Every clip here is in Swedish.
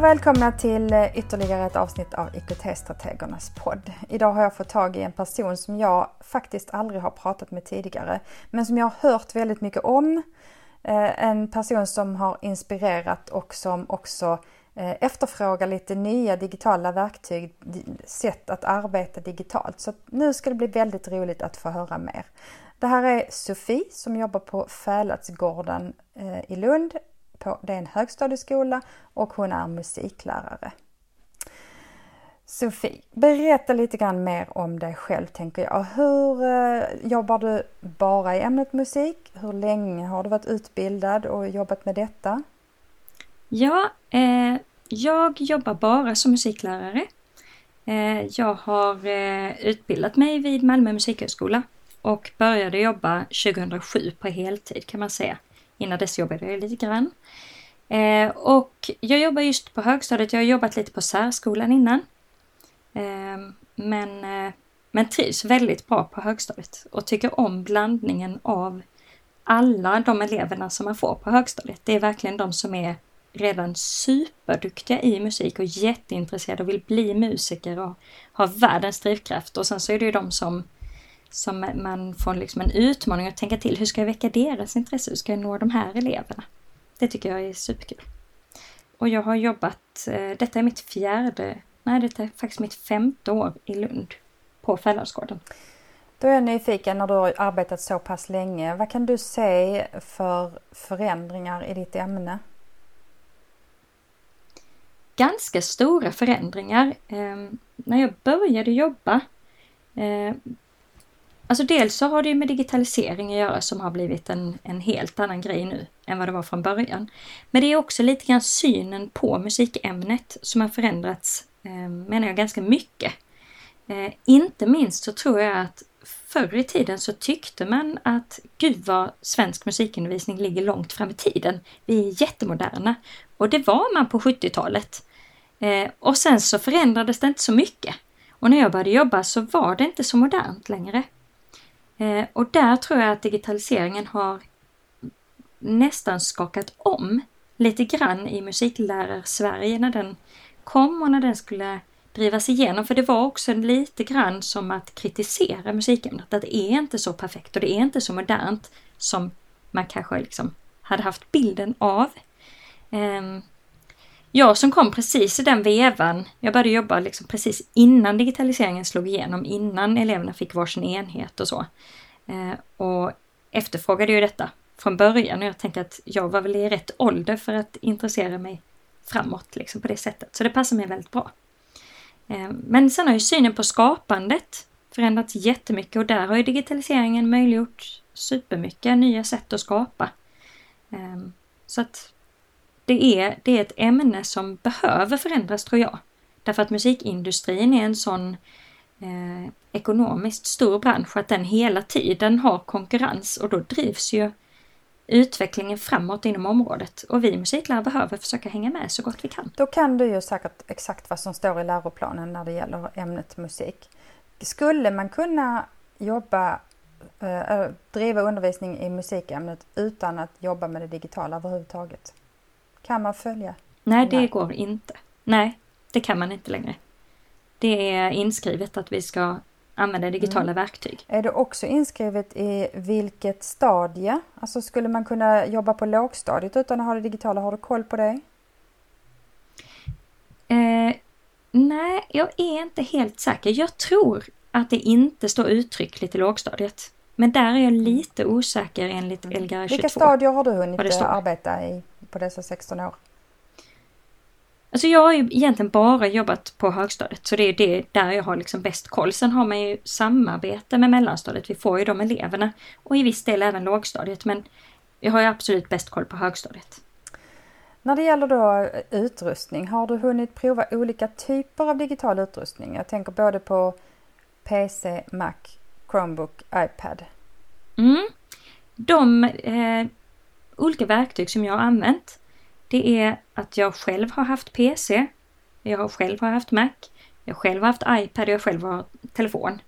och välkomna till ytterligare ett avsnitt av IKT-strategernas podd. Idag har jag fått tag i en person som jag faktiskt aldrig har pratat med tidigare, men som jag har hört väldigt mycket om. En person som har inspirerat och som också efterfrågar lite nya digitala verktyg, sätt att arbeta digitalt. Så nu ska det bli väldigt roligt att få höra mer. Det här är Sofie som jobbar på Fäladsgården i Lund. Det är en högstadieskola och hon är musiklärare. Sofie, berätta lite grann mer om dig själv tänker jag. Hur jobbar du bara i ämnet musik? Hur länge har du varit utbildad och jobbat med detta? Ja, jag jobbar bara som musiklärare. Jag har utbildat mig vid Malmö Musikhögskola och började jobba 2007 på heltid kan man säga. Innan dess jobbade jag lite grann. Och jag jobbar just på högstadiet. Jag har jobbat lite på särskolan innan. Men trivs väldigt bra på högstadiet. Och tycker om blandningen av alla de eleverna som man får på högstadiet. Det är verkligen de som är redan superduktiga i musik. Och jätteintresserade och vill bli musiker. Och har världens drivkraft. Och sen så är det ju de som man får liksom en utmaning att tänka till. Hur ska jag väcka deras intresse? Hur ska jag nå de här eleverna? Det tycker jag är superkul. Och jag har jobbat, detta är faktiskt mitt 5:e år i Lund på Fäladsgården. Då är jag nyfiken när du har arbetat så pass länge. Vad kan du se för förändringar i ditt ämne? Ganska stora förändringar. När jag började jobba... Alltså dels så har det ju med digitalisering att göra som har blivit en helt annan grej nu än vad det var från början. Men det är också lite grann synen på musikämnet som har förändrats, menar jag, ganska mycket. Inte minst så tror jag att förr i tiden så tyckte man att gud vad svensk musikundervisning ligger långt fram i tiden. Vi är jättemoderna och det var man på 70-talet. Och sen så förändrades det inte så mycket. Och när jag började jobba så var det inte så modernt längre. Och där tror jag att digitaliseringen har nästan skakat om lite grann i musiklärar-Sverige när den kom och när den skulle drivas igenom. För det var också lite grann som att kritisera musikämnet. Att det är inte så perfekt och det är inte så modernt som man kanske liksom hade haft bilden av. Jag som kom precis i den vevan, jag började jobba liksom precis innan digitaliseringen slog igenom, innan eleverna fick varsin enhet och så. Och efterfrågade ju detta från början och jag tänkte att jag var väl i rätt ålder för att intressera mig framåt liksom på det sättet. Så det passar mig väldigt bra. Men sen har ju synen på skapandet förändrats jättemycket och där har ju digitaliseringen möjliggjort supermycket nya sätt att skapa. Så att... Det är ett ämne som behöver förändras tror jag. Därför att musikindustrin är en sån ekonomiskt stor bransch att den hela tiden har konkurrens och då drivs ju utvecklingen framåt inom området. Och vi musiklärare behöver försöka hänga med så gott vi kan. Då kan du ju säkert exakt vad som står i läroplanen när det gäller ämnet musik. Skulle man kunna driva undervisning i musikämnet utan att jobba med det digitala överhuvudtaget? Kan man följa? Nej, det går inte. Nej, det kan man inte längre. Det är inskrivet att vi ska använda digitala verktyg. Är det också inskrivet i vilket stadie? Alltså skulle man kunna jobba på lågstadiet utan att ha det digitala? Har du koll på det? Nej, jag är inte helt säker. Jag tror att det inte står uttryckligt i lågstadiet. Men där är jag lite osäker enligt Lgr 22. Vilka stadier har du hunnit arbeta i på dessa 16 år? Alltså jag har ju egentligen bara jobbat på högstadiet. Så det är det där jag har liksom bäst koll. Sen har man ju samarbete med mellanstadiet. Vi får ju de eleverna. Och i viss del även lågstadiet. Men jag har ju absolut bäst koll på högstadiet. När det gäller då utrustning. Har du hunnit prova olika typer av digital utrustning? Jag tänker både på PC, Mac, Chromebook, iPad. Olika verktyg som jag har använt. Det är att jag själv har haft PC. Jag själv har haft Mac. Jag själv har haft iPad. Jag själv har telefon.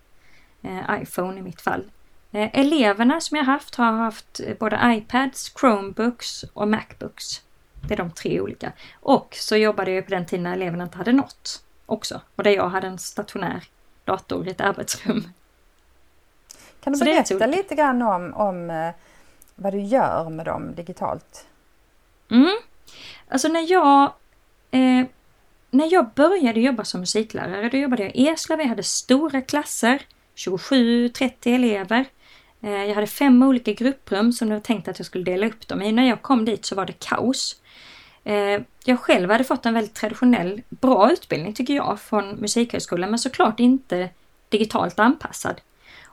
iPhone i mitt fall. Eleverna som jag har haft både iPads, Chromebooks och Macbooks. Det är de tre olika. Och så jobbade jag på den tiden när eleverna inte hade något också. Och där jag hade en stationär dator i ett arbetsrum. Kan du berätta lite grann om vad du gör med dem digitalt? Mm. Alltså när jag började jobba som musiklärare, då jobbade jag i Eslö. Vi hade stora klasser, 27-30 elever. Jag hade 5 olika grupprum som jag tänkte att jag skulle dela upp dem i. När jag kom dit så var det kaos. Jag själv hade fått en väldigt traditionell, bra utbildning tycker jag från Musikhögskolan, men såklart inte digitalt anpassad.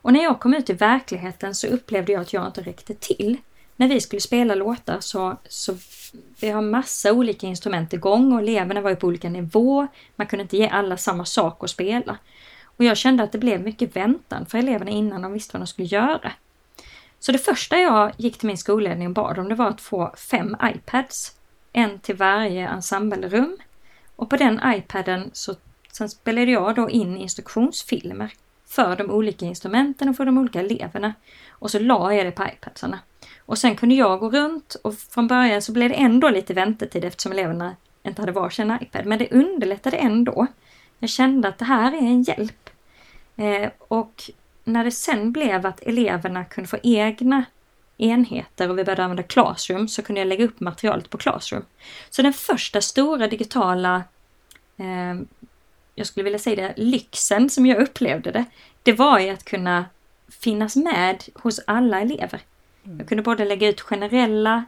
Och när jag kom ut i verkligheten så upplevde jag att jag inte räckte till. När vi skulle spela låtar så vi har massa olika instrument igång och eleverna var ju på olika nivå. Man kunde inte ge alla samma sak att spela. Och jag kände att det blev mycket väntan för eleverna innan de visste vad de skulle göra. Så det första jag gick till min skolledning och bad om, det var att få 5 iPads. En till varje ensemblerum. Och på den iPaden sen spelade jag då in instruktionsfilmer för de olika instrumenten och för de olika eleverna. Och så la jag det på iPadsarna. Och sen kunde jag gå runt, och från början så blev det ändå lite väntetid eftersom eleverna inte hade varsin iPad. Men det underlättade ändå. Jag kände att det här är en hjälp. Och när det sen blev att eleverna kunde få egna enheter och vi började använda Classroom, så kunde jag lägga upp materialet på Classroom. Så den första stora digitala, jag skulle vilja säga det, lyxen som jag upplevde det var ju att kunna finnas med hos alla elever. Jag kunde både lägga ut generella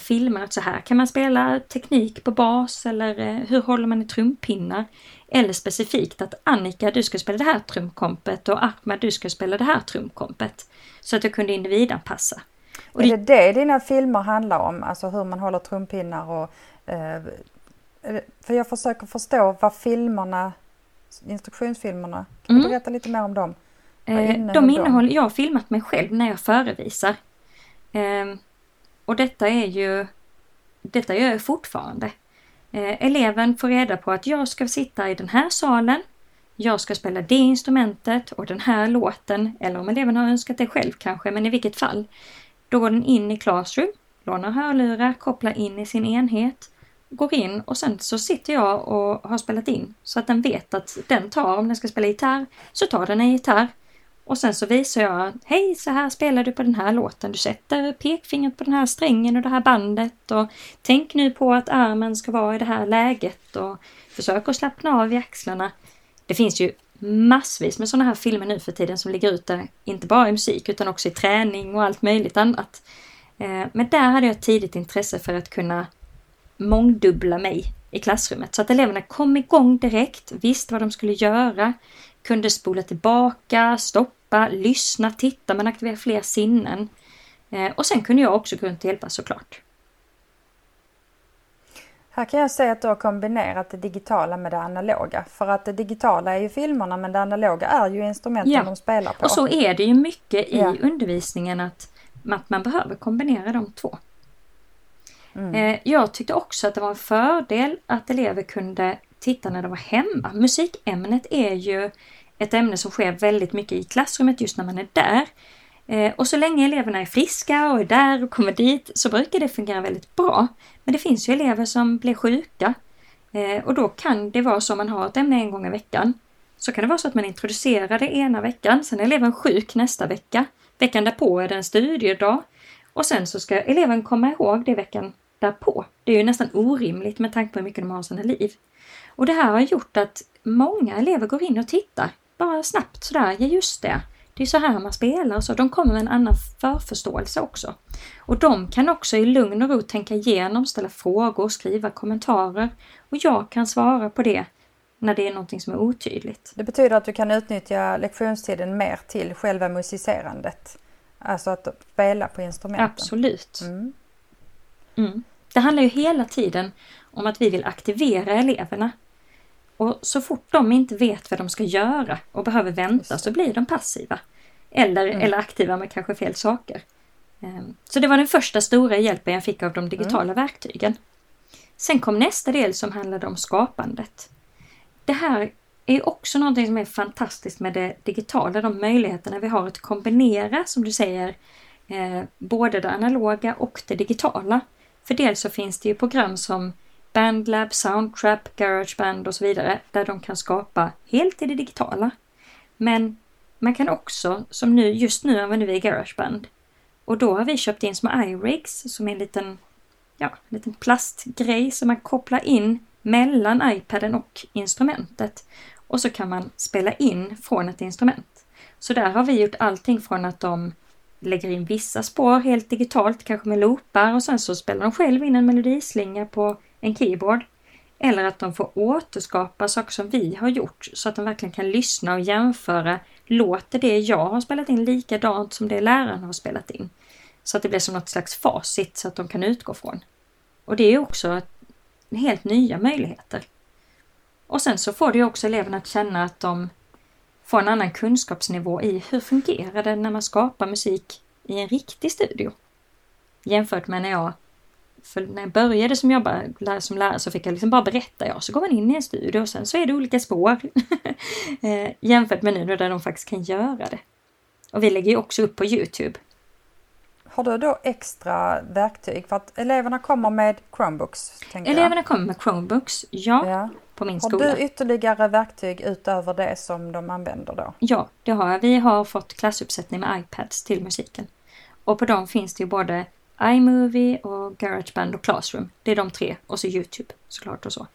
filmer, att så här kan man spela teknik på bas, eller hur håller man i trumpinnar, eller specifikt att Annika, du ska spela det här trumkompet, och Ahmad, du ska spela det här trumkompet, så att jag kunde individanpassa. Och är det dina filmer handlar om, alltså hur man håller trumpinnar och för jag försöker förstå vad filmerna, instruktionsfilmerna, kan du berätta lite mer om dem? De innehåller, jag har filmat mig själv när jag förevisar. Och detta gör jag fortfarande. Eleven får reda på att jag ska sitta i den här salen, jag ska spela det instrumentet och den här låten, eller om eleven har önskat det själv kanske, men i vilket fall. Då går den in i Classroom, lånar hörlurar, kopplar in i sin enhet, går in och sen så sitter jag och har spelat in så att den vet att den tar, om den ska spela gitarr så tar den en gitarr. Och sen så visar jag, hej så här spelar du på den här låten, du sätter pekfingret på den här strängen och det här bandet och tänk nu på att armen ska vara i det här läget och försök att slappna av i axlarna. Det finns ju massvis med sådana här filmer nu för tiden som ligger ute, inte bara i musik utan också i träning och allt möjligt annat. Men där hade jag ett tidigt intresse för att kunna mångdubbla mig i klassrummet så att eleverna kom igång direkt, visste vad de skulle göra, kunde spola tillbaka, stoppa, lyssna, titta, men aktivera fler sinnen. Och sen kunde jag också gå runt och hjälpa såklart. Här kan jag säga att du har kombinerat det digitala med det analoga. För att det digitala är ju filmerna, men det analoga är ju instrumenten de spelar på. Och så är det ju mycket i undervisningen att man behöver kombinera de två. Mm. Jag tyckte också att det var en fördel att elever kunde titta när de var hemma. Musikämnet är ju ett ämne som sker väldigt mycket i klassrummet just när man är där. Och så länge eleverna är friska och är där och kommer dit så brukar det fungera väldigt bra. Men det finns ju elever som blir sjuka. Och då kan det vara så att man har ett ämne en gång i veckan. Så kan det vara så att man introducerar det ena veckan. Sen är eleven sjuk nästa vecka. Veckan därpå är det en studiedag. Och sen så ska eleven komma ihåg det veckan därpå. Det är ju nästan orimligt med tanke på hur mycket de har i sina liv. Och det här har gjort att många elever går in och tittar. Bara snabbt sådär, ja just det. Det är så här man spelar. Så de kommer med en annan förförståelse också. Och de kan också i lugn och ro tänka igenom, ställa frågor, skriva kommentarer. Och jag kan svara på det när det är någonting som är otydligt. Det betyder att du kan utnyttja lektionstiden mer till själva musicerandet. Alltså att spela på instrumenten. Absolut. Mm. Mm. Det handlar ju hela tiden om att vi vill aktivera eleverna. Och så fort de inte vet vad de ska göra och behöver vänta så blir de passiva. Eller aktiva med kanske fel saker. Så det var den första stora hjälpen jag fick av de digitala verktygen. Sen kom nästa del som handlade om skapandet. Det här är också någonting som är fantastiskt med det digitala. De möjligheterna vi har att kombinera, som du säger, både det analoga och det digitala. För dels så finns det ju program som BandLab, Soundtrap, GarageBand och så vidare där de kan skapa helt i det digitala. Men man kan också, som nu, just nu använder vi GarageBand. Och då har vi köpt in små iRigs som är en liten plastgrej som man kopplar in mellan iPaden och instrumentet. Och så kan man spela in från ett instrument. Så där har vi gjort allting från att de lägger in vissa spår helt digitalt, kanske med loopar, och sen så spelar de själv in en melodislinga på en keyboard. Eller att de får återskapa saker som vi har gjort så att de verkligen kan lyssna och jämföra. Låter det jag har spelat in likadant som det läraren har spelat in? Så att det blir som något slags facit så att de kan utgå från. Och det är också helt nya möjligheter. Och sen så får det ju också eleverna att känna att de får en annan kunskapsnivå i hur fungerar det när man skapar musik i en riktig studio. Jämfört med när jag började som lärare så fick jag liksom bara berätta. Så går man in i en studio och sen så är det olika spår. Jämfört med nu där de faktiskt kan göra det. Och vi lägger ju också upp på YouTube. Har du då extra verktyg för att eleverna kommer med Chromebooks? Eleverna kommer med Chromebooks, ja. På min skola. Har du ytterligare verktyg utöver det som de använder då? Ja, det har jag. Vi har fått klassuppsättning med iPads till musiken. Och på dem finns det ju både iMovie och GarageBand och Classroom. Det är de tre. Och så YouTube såklart och så.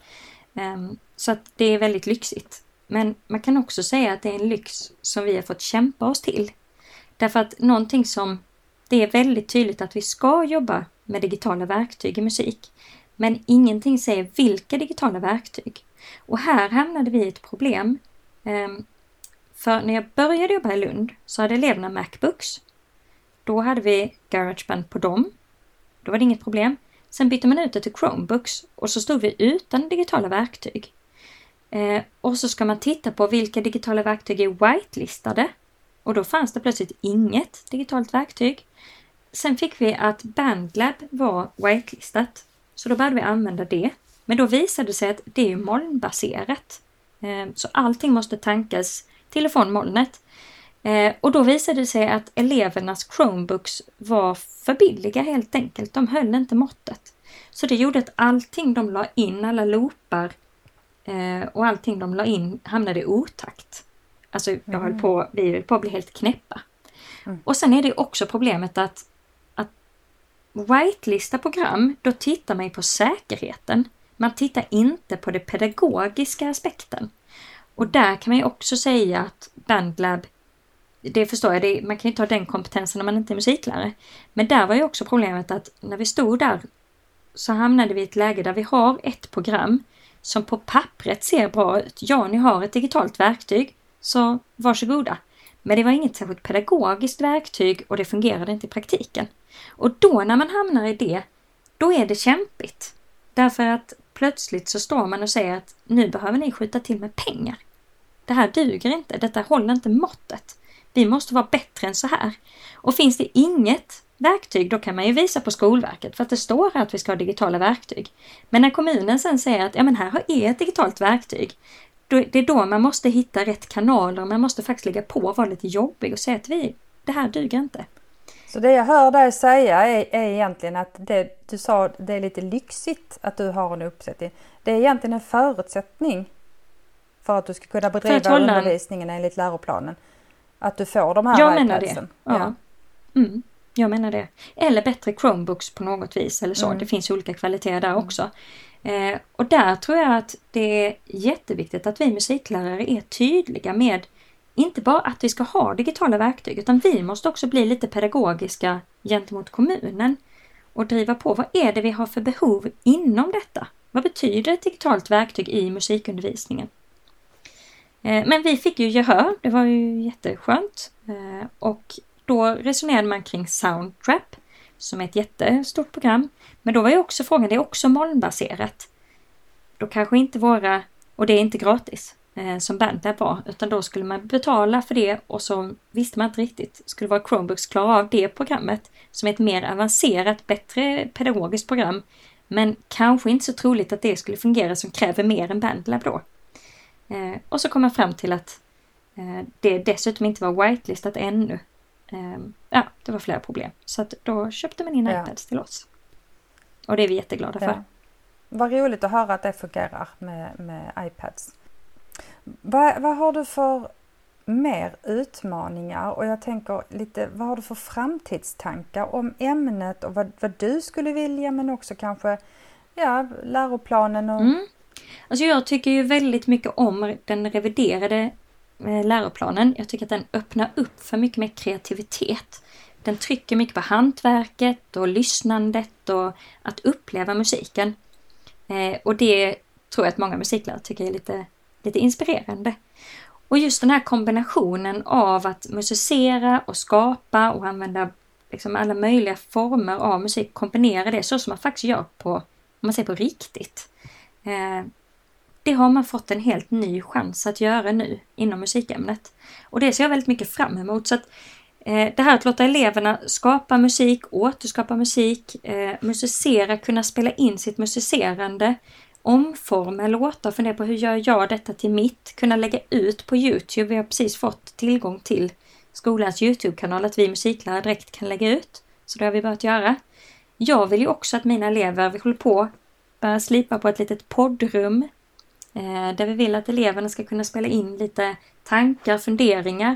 Så att det är väldigt lyxigt. Men man kan också säga att det är en lyx som vi har fått kämpa oss till. Därför att någonting som... Det är väldigt tydligt att vi ska jobba med digitala verktyg i musik. Men ingenting säger vilka digitala verktyg. Och här hamnade vi i ett problem. För när jag började jobba i Lund så hade eleverna MacBooks. Då hade vi GarageBand på dem. Då var det inget problem. Sen bytte man ut det till Chromebooks och så stod vi utan digitala verktyg. Och så ska man titta på vilka digitala verktyg är whitelistade. Och då fanns det plötsligt inget digitalt verktyg. Sen fick vi att BandLab var whitelistat. Så då började vi använda det. Men då visade det sig att det är molnbaserat. Så allting måste tankas till och från molnet. Och då visade det sig att elevernas Chromebooks var för billiga helt enkelt. De höll inte måttet. Så det gjorde att allting de la in, alla loopar och allting de la in hamnade i otakt. Alltså vi höll på att bli helt knäppa. Mm. Och sen är det också problemet att whitelista program, då tittar man på säkerheten. Man tittar inte på det pedagogiska aspekten. Och där kan man ju också säga att BandLab, det förstår jag, man kan ju ta den kompetensen när man inte är musiklärare. Men där var ju också problemet att när vi stod där så hamnade vi i ett läge där vi har ett program som på pappret ser bra ut. Ja, ni har ett digitalt verktyg. Så varsågoda. Men det var inget särskilt pedagogiskt verktyg och det fungerade inte i praktiken. Och då när man hamnar i det, då är det kämpigt. Därför att plötsligt så står man och säger att nu behöver ni skjuta till med pengar. Det här duger inte, detta håller inte måttet. Vi måste vara bättre än så här. Och finns det inget verktyg, då kan man ju visa på Skolverket för att det står att vi ska ha digitala verktyg. Men när kommunen sen säger att ja, men här har ett digitalt verktyg. Det är då man måste hitta rätt kanaler och man måste faktiskt ligga på och vara lite jobbig och säga att det här duger inte. Så det jag hör dig säga är egentligen att du sa det är lite lyxigt att du har en uppsättning. Det är egentligen en förutsättning för att du ska kunna bedriva undervisningen enligt läroplanen. Att du får de här iPadsen. Ja. Ja. Mm, jag menar det. Eller bättre Chromebooks på något vis eller så. Mm. Det finns olika kvaliteter där också. Och där tror jag att det är jätteviktigt att vi musiklärare är tydliga med inte bara att vi ska ha digitala verktyg utan vi måste också bli lite pedagogiska gentemot kommunen och driva på vad är det vi har för behov inom detta? Vad betyder ett digitalt verktyg i musikundervisningen? Men vi fick ju gehör, det var ju jätteskönt och då resonerade man kring Soundtrap som är ett jättestort program. Men då var ju också frågan, det är också molnbaserat. Då kanske inte våra, och det är inte gratis som BandLab var, utan då skulle man betala för det och så visste man inte riktigt. Skulle vara Chromebooks klara av det programmet som är ett mer avancerat, bättre pedagogiskt program. Men kanske inte så troligt att det skulle fungera som kräver mer än BandLab då. Och så kom man fram till att det dessutom inte var whitelistat ännu. Ja, det var flera problem. Så att då köpte man in iPads till oss. Och det är vi jätteglada för. Ja. Vad roligt att höra att det fungerar med iPads. Vad har du för mer utmaningar? Och jag tänker lite, vad har du för framtidstankar om ämnet och vad du skulle vilja, men också kanske läroplanen? Och... Alltså jag tycker ju väldigt mycket om den reviderade läroplanen. Jag tycker att den öppnar upp för mycket mer kreativitet. Den trycker mycket på hantverket och lyssnandet och att uppleva musiken. Och det tror jag att många musiklärare tycker är lite inspirerande. Och just den här kombinationen av att musicera och skapa och använda liksom alla möjliga former av musik, kombinera det så som man faktiskt gör på, om man säger på riktigt. Det har man fått en helt ny chans att göra nu inom musikämnet. Och det ser jag väldigt mycket fram emot. Så att det här att låta eleverna skapa musik, återskapa musik, musicera, kunna spela in sitt musicerande, omforma låtar, fundera på hur gör jag detta till mitt, kunna lägga ut på YouTube. Vi har precis fått tillgång till skolans YouTube-kanal att vi musiklärare direkt kan lägga ut. Så det har vi börjat göra. Jag vill ju också att mina elever, vi håller på att slipa på ett litet poddrum där vi vill att eleverna ska kunna spela in lite tankar, funderingar.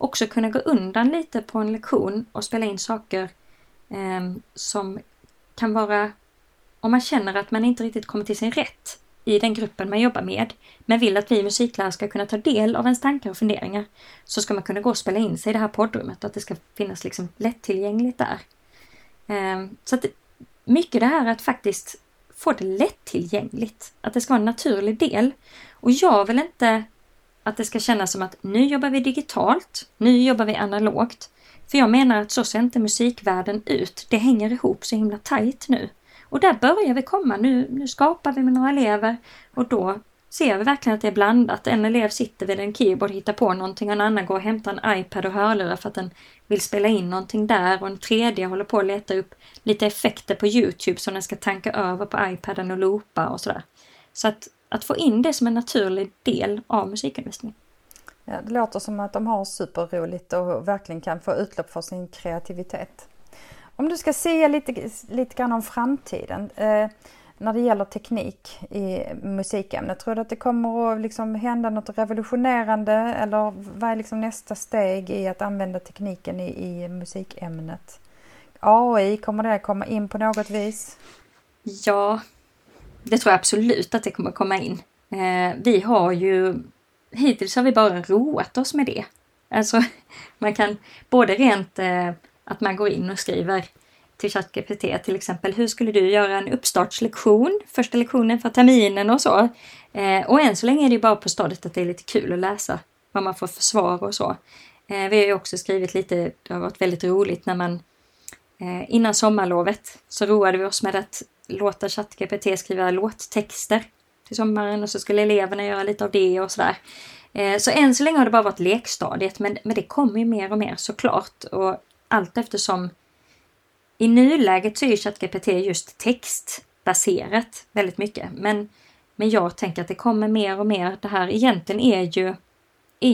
Också kunna gå undan lite på en lektion och spela in saker som kan vara, om man känner att man inte riktigt kommer till sin rätt i den gruppen man jobbar med, men vill att vi musiklärare ska kunna ta del av ens tankar och funderingar, så ska man kunna gå och spela in sig i det här poddrummet och att det ska finnas liksom lättillgängligt där. Så att mycket det här att faktiskt få det lättillgängligt, att det ska vara en naturlig del. Och jag vill inte att det ska kännas som att nu jobbar vi digitalt, nu jobbar vi analogt. För jag menar att så ser inte musikvärlden ut. Det hänger ihop så himla tajt nu. Och där börjar vi komma. Nu skapar vi med några elever och då ser vi verkligen att det är blandat. En elev sitter vid en keyboard och hittar på någonting och en annan går och hämtar en iPad och hörlurar för att den vill spela in någonting där. Och en tredje håller på att leta upp lite effekter på YouTube som den ska tanka över på iPaden och loopa och sådär. Så att få in det som en naturlig del av musikundervisning. Ja, det låter som att de har superroligt och verkligen kan få utlopp för sin kreativitet. Om du ska säga lite grann om framtiden när det gäller teknik i musikämnet. Tror du att det kommer att liksom hända något revolutionerande? Eller vad är liksom nästa steg i att använda tekniken i musikämnet? AI, kommer det komma in på något vis? Ja, det tror jag absolut att det kommer komma in. Vi har ju, hittills har vi bara roat oss med det. Alltså man kan både rent att man går in och skriver till ChatGPT till exempel. Hur skulle du göra en uppstartslektion? Första lektionen för terminen och så. Och än så länge är det ju bara på stadiet att det är lite kul att läsa. Vad man får för svar och så. Vi har ju också skrivit lite, det har varit väldigt roligt när man innan sommarlovet så roade vi oss med att låta ChatGPT skriva låttexter till sommaren och så skulle eleverna göra lite av det och sådär. Så än så länge har det bara varit lekstadiet, men det kommer ju mer och mer såklart. Och allt eftersom i nuläget så är ChatGPT just textbaserat väldigt mycket. Men jag tänker att det kommer mer och mer. Det här egentligen är ju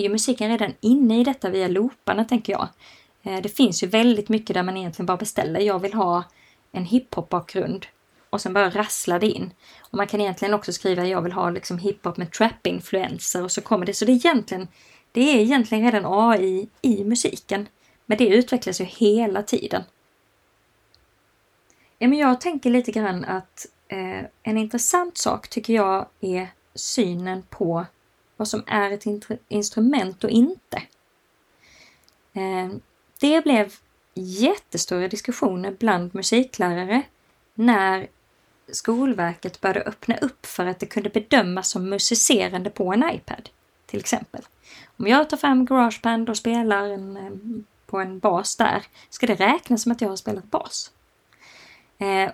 musiken redan inne i detta via looparna tänker jag. Det finns ju väldigt mycket där man egentligen bara beställer. Jag vill ha en hiphop-bakgrund. Och sen bara rasslar det in. Och man kan egentligen också skriva jag vill ha liksom hiphop med trap-influenser. Och så kommer det. Så det är egentligen redan AI i musiken. Men det utvecklas ju hela tiden. Ja, men jag tänker lite grann att en intressant sak tycker jag är synen på vad som är ett instrument och inte. Det blev jättestora diskussioner bland musiklärare när Skolverket började öppna upp för att det kunde bedömas som musicerande på en iPad till exempel. Om jag tar fram GarageBand och spelar på en bas där, ska det räknas som att jag har spelat bas.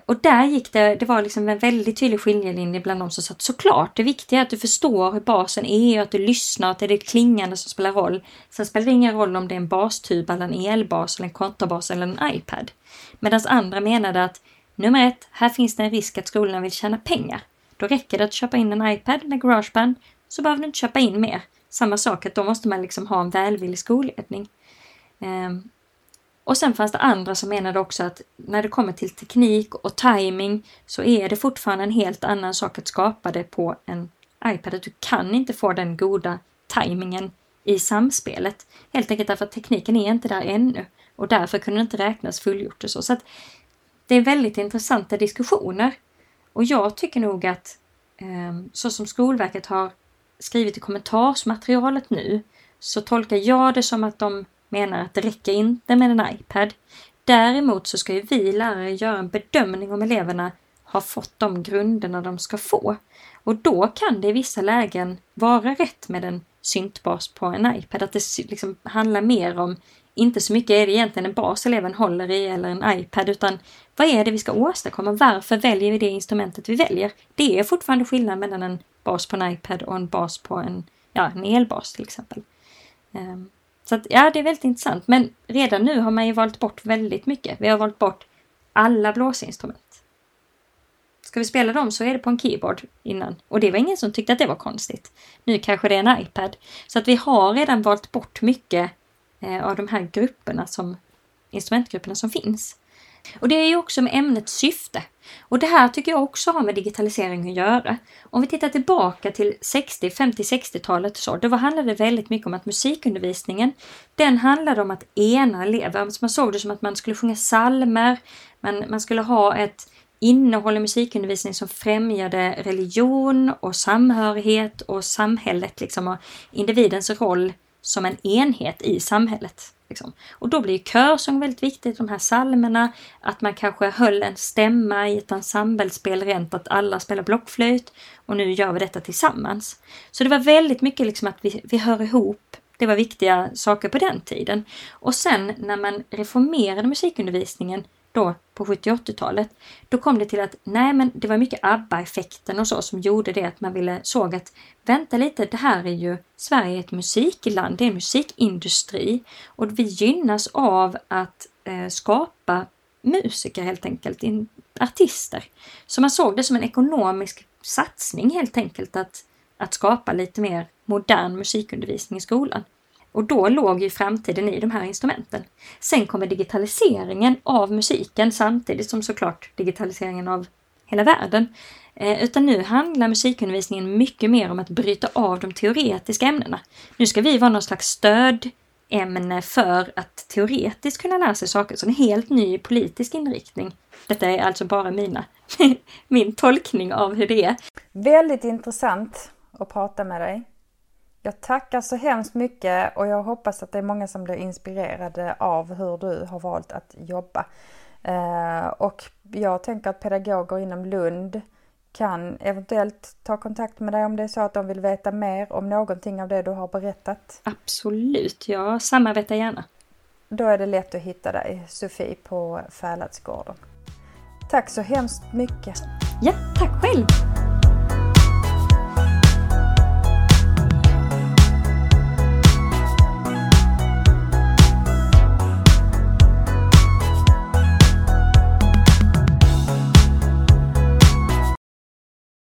Och där gick det var liksom en väldigt tydlig skiljelinje bland dem som sa att såklart det viktiga är att du förstår hur basen är och att du lyssnar och att det är det klingande som spelar roll. Sen spelar det ingen roll om det är en bastub eller en elbas eller en kontrabas eller en iPad. Medan andra menade att nummer 1, här finns det en risk att skolorna vill tjäna pengar. Då räcker det att köpa in en iPad med GarageBand så behöver du inte köpa in mer. Samma sak att då måste man liksom ha en välvillig skolledning. Och sen fanns det andra som menade också att när det kommer till teknik och timing så är det fortfarande en helt annan sak att skapa det på en iPad. Du kan inte få den goda timingen i samspelet. Helt enkelt därför att tekniken är inte där ännu. Och därför kunde det inte räknas fullgjort och så. Så att det är väldigt intressanta diskussioner. Och jag tycker nog att så som Skolverket har skrivit i kommentarsmaterialet nu så tolkar jag det som att de menar att det räcker inte med en iPad. Däremot så ska ju vi lärare göra en bedömning om eleverna har fått de grunderna de ska få. Och då kan det i vissa lägen vara rätt med en syntbas på en iPad. Att det liksom handlar mer om, inte så mycket är det egentligen en bas eleven håller i eller en iPad, utan vad är det vi ska åstadkomma? Varför väljer vi det instrumentet vi väljer? Det är fortfarande skillnad mellan en bas på en iPad och en bas på en elbas till exempel. Så att, ja, det är väldigt intressant. Men redan nu har man ju valt bort väldigt mycket. Vi har valt bort alla blåsinstrument. Ska vi spela dem så är det på en keyboard innan. Och det var ingen som tyckte att det var konstigt. Nu kanske det är en iPad. Så att vi har redan valt bort mycket av de här grupperna som, instrumentgrupperna som finns. Och det är ju också med ämnets syfte. Och det här tycker jag också har med digitalisering att göra. Om vi tittar tillbaka till 50-60-talet så, då handlade det väldigt mycket om att musikundervisningen, den handlade om att ena elever. Man såg det som att man skulle sjunga psalmer, man skulle ha ett innehåll i musikundervisning som främjade religion och samhörighet och samhället liksom, och individens roll som en enhet i samhället. Liksom. Och då blir ju körsång väldigt viktigt, de här psalmerna, att man kanske höll en stämma i ett ensemblespel, rent att alla spelar blockflöjt och nu gör vi detta tillsammans. Så det var väldigt mycket liksom att vi hör ihop, det var viktiga saker på den tiden. Och sen när man reformerade musikundervisningen då på 70-80-talet, då kom det till att nej, men det var mycket ABBA-effekten och så som gjorde det att man såg att vänta lite, det här är ju, Sverige är ett musikland, det är en musikindustri och vi gynnas av att skapa musiker helt enkelt, artister. Så man såg det som en ekonomisk satsning helt enkelt att skapa lite mer modern musikundervisning i skolan. Och då låg ju framtiden i de här instrumenten. Sen kommer digitaliseringen av musiken samtidigt som såklart digitaliseringen av hela världen. Utan nu handlar musikundervisningen mycket mer om att bryta av de teoretiska ämnena. Nu ska vi vara någon slags stödämne för att teoretiskt kunna lära sig saker. Så en helt ny politisk inriktning. Detta är alltså bara min tolkning av hur det är. Väldigt intressant att prata med dig. Jag tackar så hemskt mycket och jag hoppas att det är många som blir inspirerade av hur du har valt att jobba. Och jag tänker att pedagoger inom Lund kan eventuellt ta kontakt med dig om det är så att de vill veta mer om någonting av det du har berättat. Absolut, jag samarbetar gärna. Då är det lätt att hitta dig, Sofie, på Fäladsgården. Tack så hemskt mycket. Ja, tack själv.